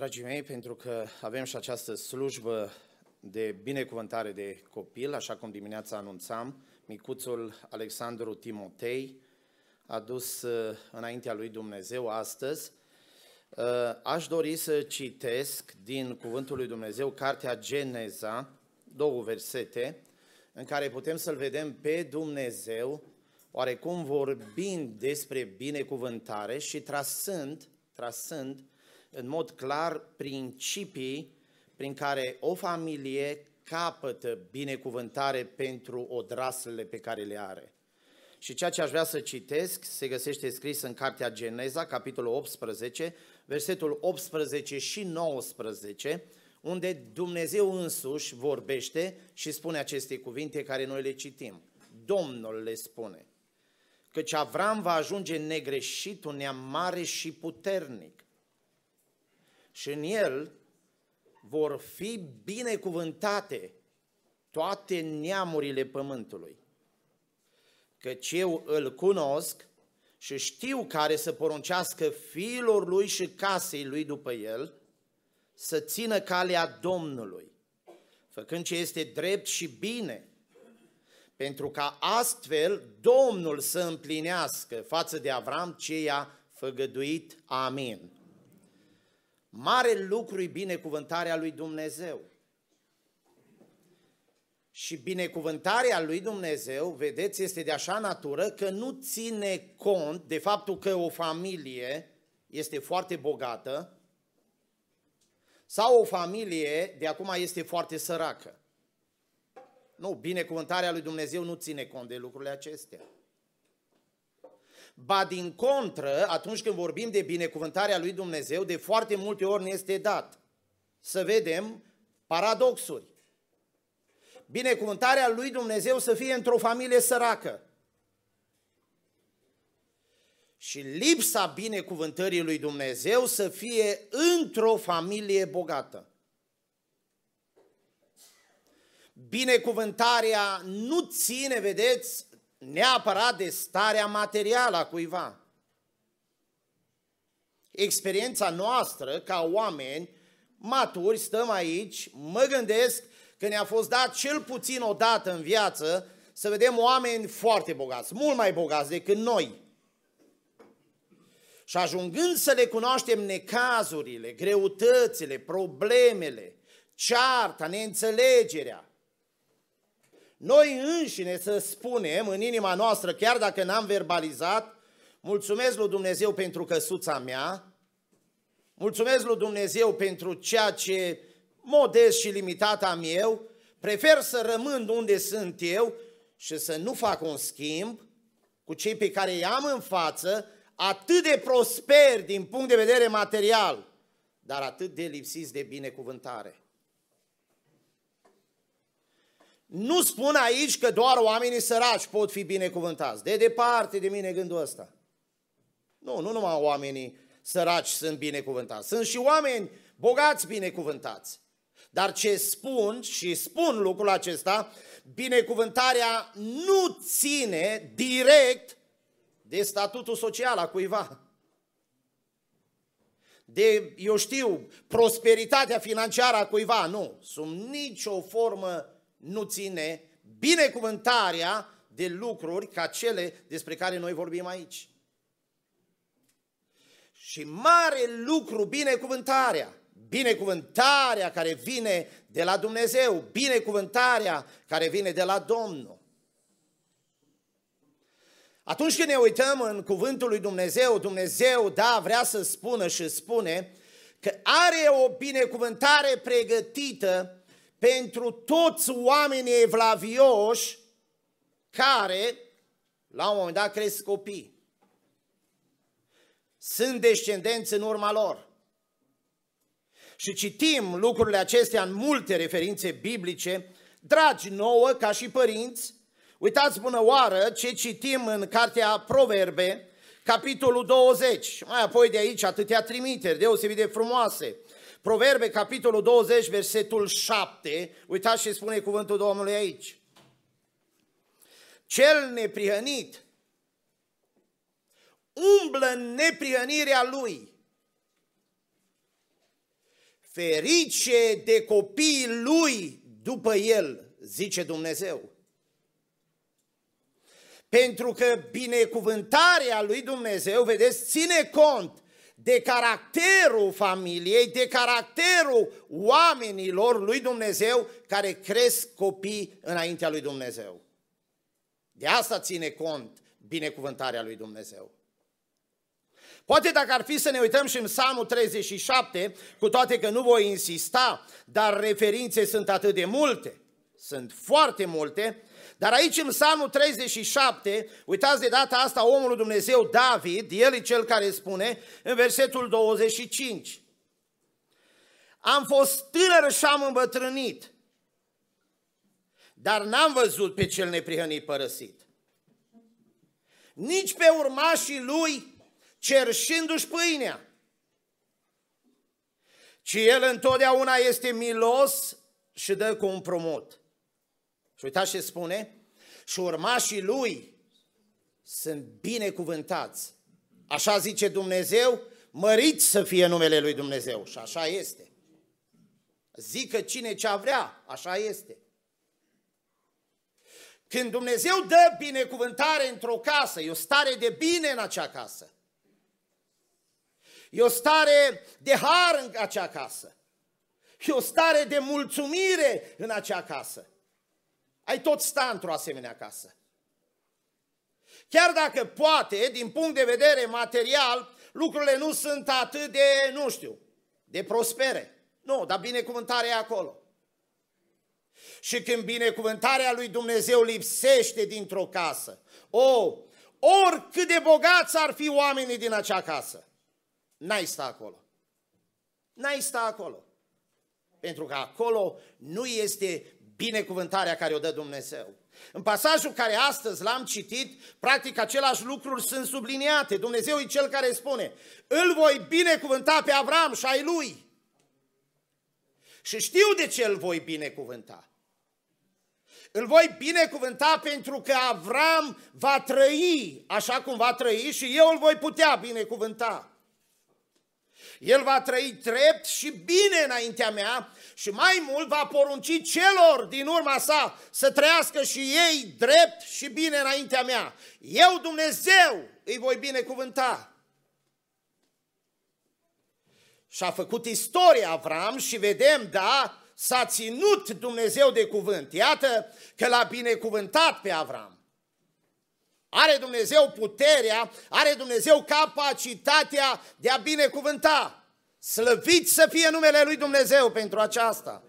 Dragii mei, pentru că avem și această slujbă de binecuvântare de copil, așa cum dimineața anunțam, micuțul Alexandru Timotei a dus înaintea lui Dumnezeu astăzi. Aș dori să citesc din Cuvântul lui Dumnezeu, Cartea Geneza, două versete, în care putem să-L vedem pe Dumnezeu, oarecum vorbind despre binecuvântare și trasând în mod clar principii prin care o familie capătă binecuvântare pentru odraslele pe care le are. Și ceea ce aș vrea să citesc se găsește scris în Cartea Geneza, capitolul 18, versetul 18 și 19, unde Dumnezeu însuși vorbește și spune aceste cuvinte care noi le citim. Domnul le spune: căci Avram va ajunge negreșit un neam mare și puternic și în el vor fi binecuvântate toate neamurile pământului. Căci eu îl cunosc și știu care să poruncească fiilor lui și casei lui după el, să țină calea Domnului, făcând ce este drept și bine, pentru ca astfel Domnul să împlinească față de Avram ce i-a făgăduit. Amin. Mare lucru e binecuvântarea lui Dumnezeu. Și binecuvântarea lui Dumnezeu, vedeți, este de așa natură că nu ține cont de faptul că o familie este foarte bogată sau o familie de acum este foarte săracă. Nu, binecuvântarea lui Dumnezeu nu ține cont de lucrurile acestea. Ba din contră, atunci când vorbim de binecuvântarea lui Dumnezeu, de foarte multe ori ne este dat să vedem paradoxuri. Binecuvântarea lui Dumnezeu să fie într-o familie săracă. Și lipsa binecuvântării lui Dumnezeu să fie într-o familie bogată. Binecuvântarea nu ține, vedeți, neapărat de starea materială a cuiva. Experiența noastră ca oameni maturi, stăm aici, mă gândesc că ne-a fost dat cel puțin o dată în viață să vedem oameni foarte bogați, mult mai bogați decât noi. Și ajungând să le cunoaștem necazurile, greutățile, problemele, cearta, neînțelegerea, noi înșine să spunem în inima noastră, chiar dacă n-am verbalizat: mulțumesc lui Dumnezeu pentru căsuța mea, mulțumesc lui Dumnezeu pentru ceea ce modest și limitat am eu, prefer să rămân unde sunt eu și să nu fac un schimb cu cei pe care i-am în față, atât de prosperi din punct de vedere material, dar atât de lipsiți de binecuvântare. Nu spun aici că doar oamenii săraci pot fi binecuvântați. De departe de mine gândul ăsta. Nu numai oamenii săraci sunt binecuvântați. Sunt și oameni bogați binecuvântați. Dar ce spun, și spun lucrul acesta, binecuvântarea nu ține direct de statutul social a cuiva. De, eu știu, prosperitatea financiară a cuiva. Nu, sub nicio formă nu ține binecuvântarea de lucruri ca cele despre care noi vorbim aici. Și mare lucru binecuvântarea. Binecuvântarea care vine de la Dumnezeu, binecuvântarea care vine de la Domnul. Atunci când ne uităm în cuvântul lui Dumnezeu, Dumnezeu, da, vrea să spună și spune că are o binecuvântare pregătită pentru toți oamenii evlavioși care, la un moment dat, cresc copii. Sunt descendenți în urma lor. Și citim lucrurile acestea în multe referințe biblice, dragi nouă ca și părinți. Uitați bună oară ce citim în Cartea Proverbe, capitolul 20, mai apoi de aici atâtea trimiteri deosebit de frumoase. Proverbe, capitolul 20, versetul 7, uitați ce spune cuvântul Domnului aici. Cel neprihănit umblă în neprihănirea lui Ferice de copiii lui după el, zice Dumnezeu. Pentru că binecuvântarea lui Dumnezeu, vedeți, ține cont de caracterul familiei, de caracterul oamenilor lui Dumnezeu care cresc copii înaintea lui Dumnezeu. De asta ține cont binecuvântarea lui Dumnezeu. Poate dacă ar fi să ne uităm și în Psalmul 37, cu toate că nu voi insista, dar referințe sunt atât de multe, sunt foarte multe, dar aici în Psalmul 37, uitați de data asta omul Dumnezeu David, el e cel care spune în versetul 25. Am fost tânăr și am îmbătrânit, dar n-am văzut pe cel neprihănit părăsit. Nici pe urmașii lui cerșindu-și pâinea, ci el întotdeauna este milos și dă cu un promot. Și uitați ce spune, și urmașii lui sunt binecuvântați. Așa zice Dumnezeu, măriți să fie numele lui Dumnezeu. Și așa este. Zică cine ce-a vrea, așa este. Când Dumnezeu dă binecuvântare într-o casă, e o stare de bine în acea casă. E o stare de har în acea casă. E o stare de mulțumire în acea casă. Ai tot sta într-o asemenea casă. Chiar dacă poate, din punct de vedere material, lucrurile nu sunt atât de, nu știu, de prospere. Nu, dar binecuvântarea e acolo. Și când binecuvântarea lui Dumnezeu lipsește dintr-o casă, oricât de bogați ar fi oamenii din acea casă, n-ai sta acolo. N-ai sta acolo. Pentru că acolo nu este binecuvântarea care o dă Dumnezeu. În pasajul care astăzi l-am citit, practic același lucruri sunt subliniate. Dumnezeu e cel care spune, îl voi binecuvânta pe Avram și ai lui. Și știu de ce îl voi binecuvânta. Îl voi binecuvânta pentru că Avram va trăi așa cum va trăi și eu îl voi putea binecuvânta. El va trăi drept și bine înaintea mea și mai mult va porunci celor din urma sa să trăiască și ei drept și bine înaintea mea. Eu, Dumnezeu, îi voi binecuvânta. Și-a făcut istoria Avram și vedem, da, s-a ținut Dumnezeu de cuvânt. Iată că l-a binecuvântat pe Avram. Are Dumnezeu puterea, are Dumnezeu capacitatea de a binecuvânta. Slăvit să fie numele lui Dumnezeu pentru aceasta.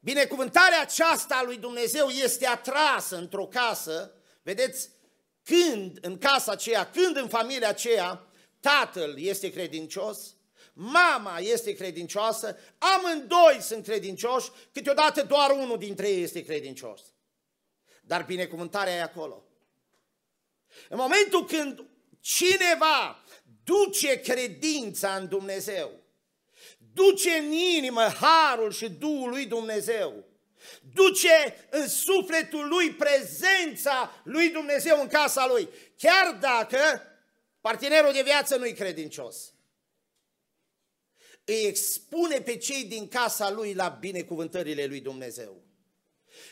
Binecuvântarea aceasta a lui Dumnezeu este atrasă într-o casă. Vedeți, când în casa aceea, când în familia aceea, tatăl este credincios, mama este credincioasă, amândoi sunt credincioși, câteodată doar unul dintre ei este credincios. Dar binecuvântarea e acolo. În momentul când cineva duce credința în Dumnezeu, duce în inimă harul și Duhul lui Dumnezeu, duce în sufletul lui prezența lui Dumnezeu în casa lui, chiar dacă partenerul de viață nu-i credincios, îi expune pe cei din casa lui la binecuvântările lui Dumnezeu.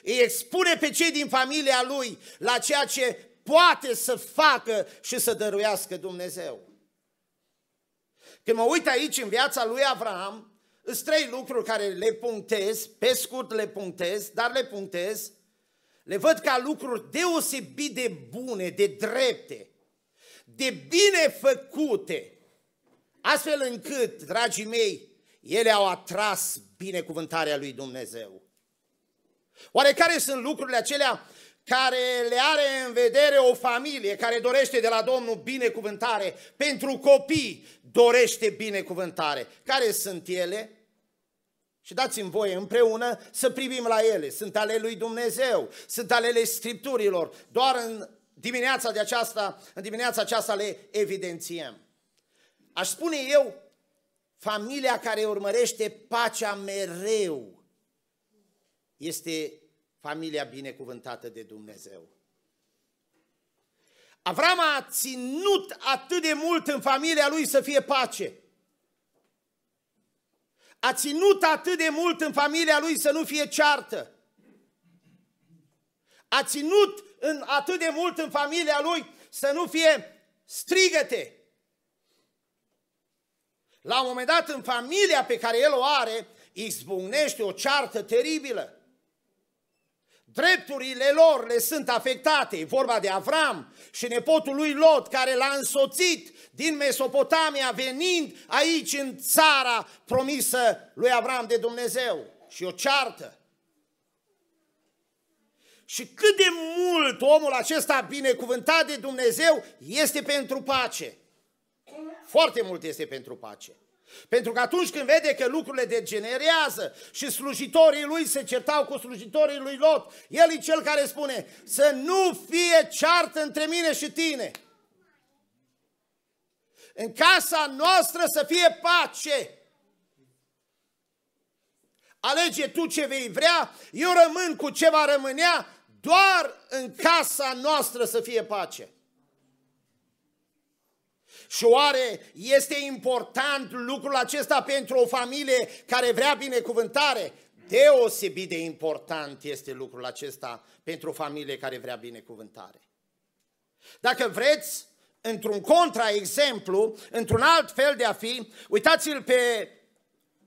Îi expune pe cei din familia lui la ceea ce poate să facă și să dăruiască Dumnezeu. Când mă uit aici în viața lui Avram, sunt trei lucruri care le punctez, pe scurt le punctez, dar le punctez, le văd ca lucruri deosebit de bune, de drepte, de bine făcute, astfel încât, dragii mei, ele au atras binecuvântarea lui Dumnezeu. Oare care sunt lucrurile acelea care le are în vedere o familie care dorește de la Domnul binecuvântare, pentru copii dorește binecuvântare? Care sunt ele? Și dați-mi voie împreună să privim la ele. Sunt ale lui Dumnezeu, sunt ale Scripturilor, doar în dimineața de aceasta, în dimineața aceasta le evidențiem. Aș spune eu, familia care urmărește pacea mereu este familia binecuvântată de Dumnezeu. Avram a ținut atât de mult în familia lui să fie pace. a ținut atât de mult în familia lui să nu fie ceartă. A ținut atât de mult în familia lui să nu fie strigăte. La un moment dat, în familia pe care el o are, izbucnește o ceartă teribilă. Drepturile lor le sunt afectate. E vorba de Avram și nepotul lui Lot, care l-a însoțit din Mesopotamia, venind aici în țara promisă lui Avram de Dumnezeu. Și o ceartă. Și cât de mult omul acesta binecuvântat de Dumnezeu este pentru pace. Foarte mult este pentru pace. Pentru că atunci când vede că lucrurile degenerează și slujitorii lui se certau cu slujitorii lui Lot, el e cel care spune: să nu fie ceartă între mine și tine. În casa noastră să fie pace. Alege tu ce vei vrea, eu rămân cu ce va rămânea, doar în casa noastră să fie pace. Și oare este important lucrul acesta pentru o familie care vrea binecuvântare? Deosebit de important este lucrul acesta pentru o familie care vrea binecuvântare. Dacă vreți, într-un contraexemplu, într-un alt fel de a fi, uitați-l pe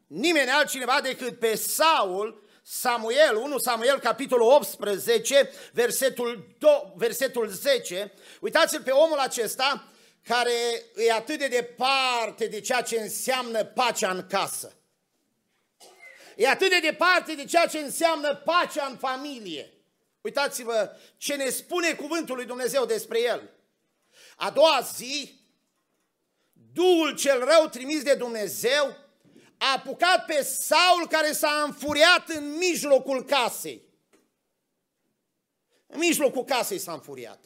nimeni altcineva decât pe Saul, Samuel, 1 Samuel, capitolul 18, versetul 10. Uitați-l pe omul acesta, care e atât de departe de ceea ce înseamnă pacea în casă. E atât de departe de ceea ce înseamnă pacea în familie. Uitați-vă ce ne spune cuvântul lui Dumnezeu despre el. A doua zi, duhul cel rău trimis de Dumnezeu a apucat pe Saul, care s-a înfuriat în mijlocul casei. În mijlocul casei s-a înfuriat.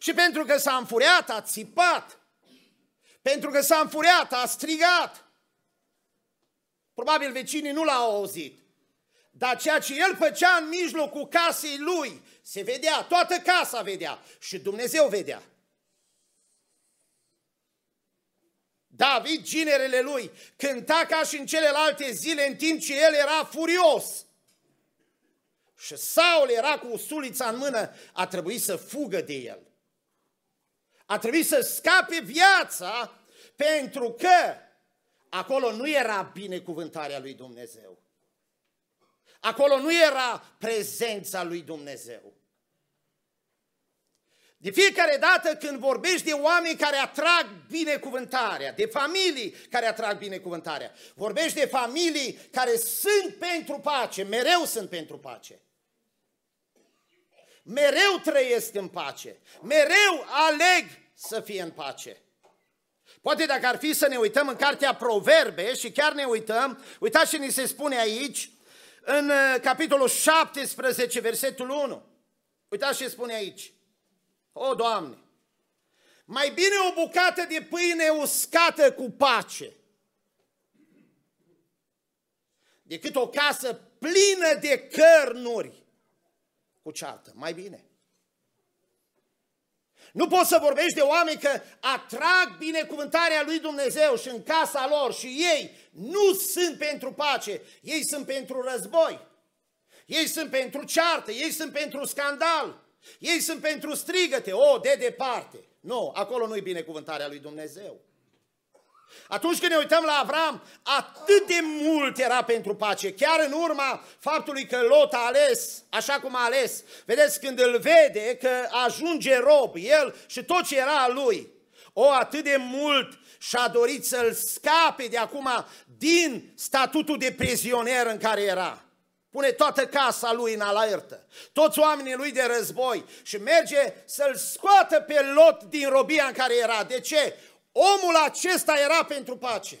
Și pentru că s-a înfuriat, a țipat. Pentru că s-a înfuriat, a strigat. Probabil vecinii nu l-au auzit. Dar ceea ce el făcea în mijlocul casei lui, se vedea, toată casa vedea și Dumnezeu vedea. David, ginerele lui, cânta ca și în celelalte zile, în timp ce el era furios. Și Saul era cu sulița în mână, a trebuit să fugă de el. A trebuit să scape viața, pentru că acolo nu era binecuvântarea lui Dumnezeu. Acolo nu era prezența lui Dumnezeu. De fiecare dată când vorbești de oameni care atrag binecuvântarea, de familii care atrag binecuvântarea, vorbești de familii care sunt pentru pace, mereu sunt pentru pace. Mereu trăiesc în pace, mereu aleg să fie în pace. Poate dacă ar fi să ne uităm în cartea Proverbe, și chiar ne uităm, uitați ce ni se spune aici, în capitolul 17, versetul 1. Uitați ce spune aici. O, Doamne, mai bine o bucată de pâine uscată cu pace, decât o casă plină de cărnuri cu ceartă. Mai bine. Nu poți să vorbești de oameni că atrag binecuvântarea lui Dumnezeu și în casa lor și ei nu sunt pentru pace, ei sunt pentru război, ei sunt pentru ceartă, ei sunt pentru scandal, ei sunt pentru strigăte, de departe. Nu, acolo nu-i binecuvântarea lui Dumnezeu. Atunci când ne uităm la Avram, atât de mult era pentru pace, chiar în urma faptului că Lot a ales așa cum a ales. Vedeți, când îl vede că ajunge rob, el și tot ce era al lui, atât de mult și-a dorit să-l scape de acum din statutul de prizonier în care era. Pune toată casa lui în alertă, toți oamenii lui de război, și merge să-l scoată pe Lot din robia în care era. De ce? Omul acesta era pentru pace.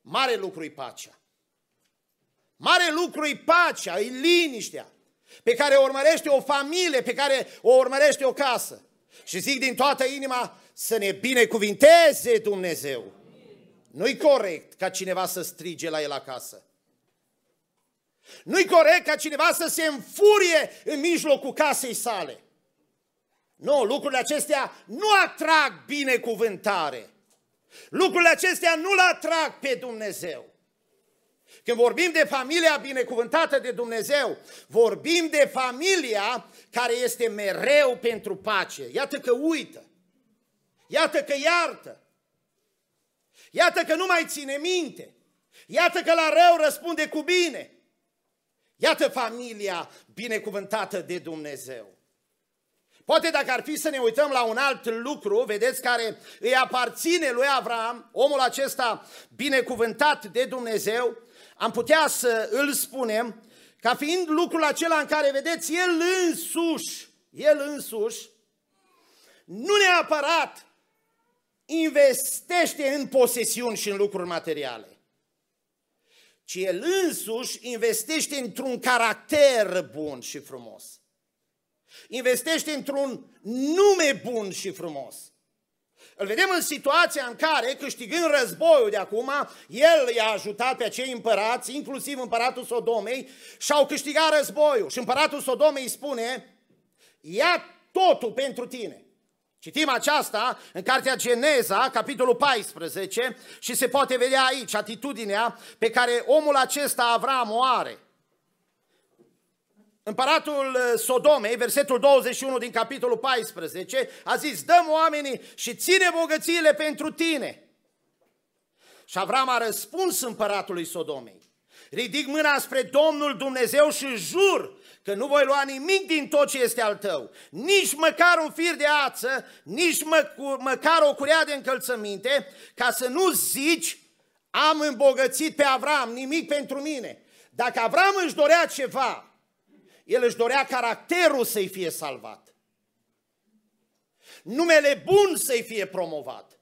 Mare lucru-i pacea. Mare lucru-i pacea, e liniștea pe care o urmărește o familie, pe care o urmărește o casă. Și zic din toată inima, să ne binecuvinteze Dumnezeu. Nu-i corect ca cineva să strige la el acasă. Nu-i corect ca cineva să se înfurie în mijlocul casei sale. Nu, lucrurile acestea nu atrag binecuvântare. Lucrurile acestea nu-L atrag pe Dumnezeu. Când vorbim de familia binecuvântată de Dumnezeu, vorbim de familia care este mereu pentru pace. Iată că uită, iată că iartă, iată că nu mai ține minte, iată că la rău răspunde cu bine. Iată familia binecuvântată de Dumnezeu. Poate dacă ar fi să ne uităm la un alt lucru, vedeți, care îi aparține lui Avram, omul acesta binecuvântat de Dumnezeu, am putea să îl spunem ca fiind lucrul acela în care, vedeți, el însuși, nu neapărat investește în posesiuni și în lucruri materiale, ci el însuși investește într-un caracter bun și frumos. Investește într-un nume bun și frumos. Îl vedem în situația în care, câștigând războiul de acum, el i-a ajutat pe acei împărați, inclusiv împăratul Sodomei, și-au câștigat războiul. Și împăratul Sodomei spune: ia totul pentru tine. Citim aceasta în cartea Geneza, capitolul 14, și se poate vedea aici atitudinea pe care omul acesta, Avram, o are. Împăratul Sodomei, versetul 21 din capitolul 14, a zis: dăm oamenii și ține bogățiile pentru tine. Și Avram a răspuns împăratului Sodomei: ridic mâna spre Domnul Dumnezeu și jur că nu voi lua nimic din tot ce este al tău, nici măcar un fir de ață, nici măcar o curea de încălțăminte, ca să nu zici: am îmbogățit pe Avram, nimic pentru mine. Dacă Avram își dorea ceva, el își dorea caracterul să-i fie salvat, numele bun să-i fie promovat,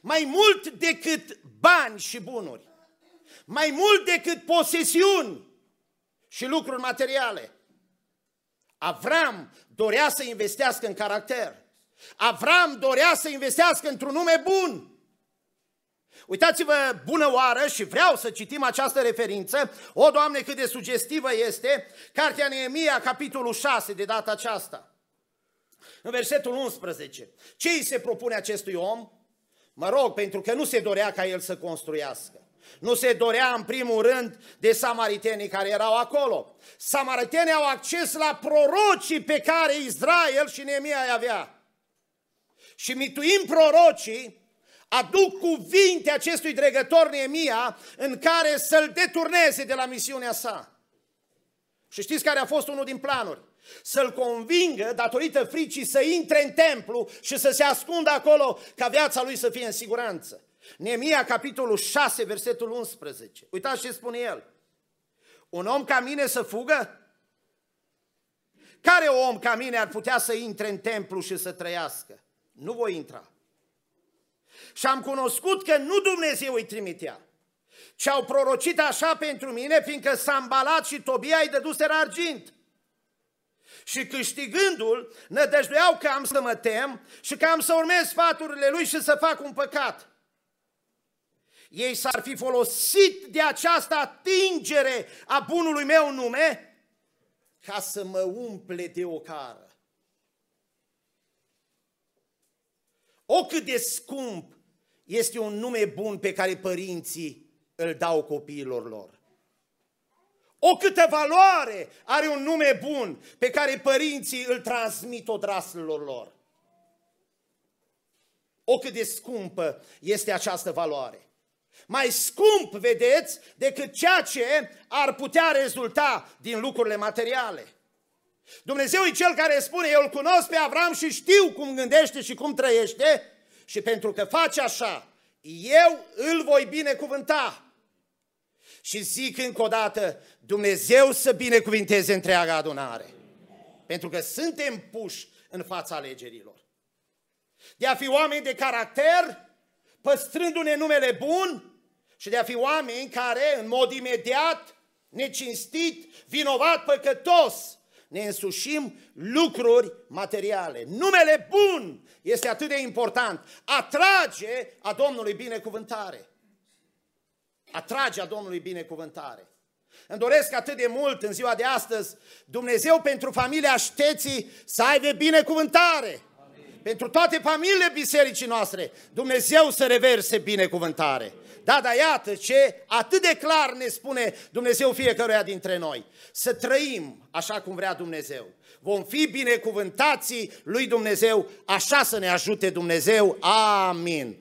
mai mult decât bani și bunuri, mai mult decât posesiuni și lucruri materiale. Avram dorea să investească în caracter. Avram dorea să investească într-un nume bun. Uitați-vă bună oară, și vreau să citim această referință, o, Doamne, cât de sugestivă este, cartea Neemia, capitolul 6, de data aceasta, în versetul 11. Ce îi se propune acestui om? Mă rog, pentru că nu se dorea ca el să construiască. Nu se dorea, în primul rând, de samaritenii care erau acolo. Samaritenii au acces la prorocii pe care Israel și Neemia îi avea. Și mituind prorocii, aduc cuvinte acestui dregător Neemia în care să-l deturneze de la misiunea sa. Și știți care a fost unul din planuri? Să-l convingă, datorită fricii, să intre în templu și să se ascundă acolo, ca viața lui să fie în siguranță. Neemia, capitolul 6, versetul 11. Uitați ce spune el: un om ca mine să fugă? Care om ca mine ar putea să intre în templu și să trăiască? Nu voi intra. Și am cunoscut că nu Dumnezeu îi trimitea, ci au prorocit așa pentru mine, fiindcă Sanbalat și Tobia îi dăduseră argint. Și câștigându-l, nădăjduiau că am să mă tem și că am să urmez sfaturile lui și să fac un păcat. Ei s-ar fi folosit de această atingere a bunului meu nume ca să mă umple de ocară. O, cât de scump este un nume bun pe care părinții îl dau copiilor lor. O, câtă valoare are un nume bun pe care părinții îl transmit odraslilor lor. O, cât de scumpă este această valoare. Mai scump, vedeți, decât ceea ce ar putea rezulta din lucrurile materiale. Dumnezeu e Cel care spune: eu îl cunosc pe Avram și știu cum gândește și cum trăiește, și pentru că face așa, eu îl voi binecuvânta. Și zic încă o dată, Dumnezeu să binecuvinteze întreaga adunare, pentru că suntem puși în fața alegerilor. De a fi oameni de caracter, păstrându-ne numele bun, și de a fi oameni care, în mod imediat, necinstit, vinovat, păcătos, ne însușim lucruri materiale. Numele bun este atât de important. Atrage a Domnului binecuvântare. Atrage a Domnului binecuvântare. Îmi doresc atât de mult în ziua de astăzi, Dumnezeu pentru familia Șteții să aibă binecuvântare. Amin. pentru toate familiile bisericii noastre, Dumnezeu să reverse binecuvântare. Da, dar iată ce atât de clar ne spune Dumnezeu fiecăruia dintre noi. Să trăim așa cum vrea Dumnezeu. Vom fi binecuvântații lui Dumnezeu, așa să ne ajute Dumnezeu. Amin.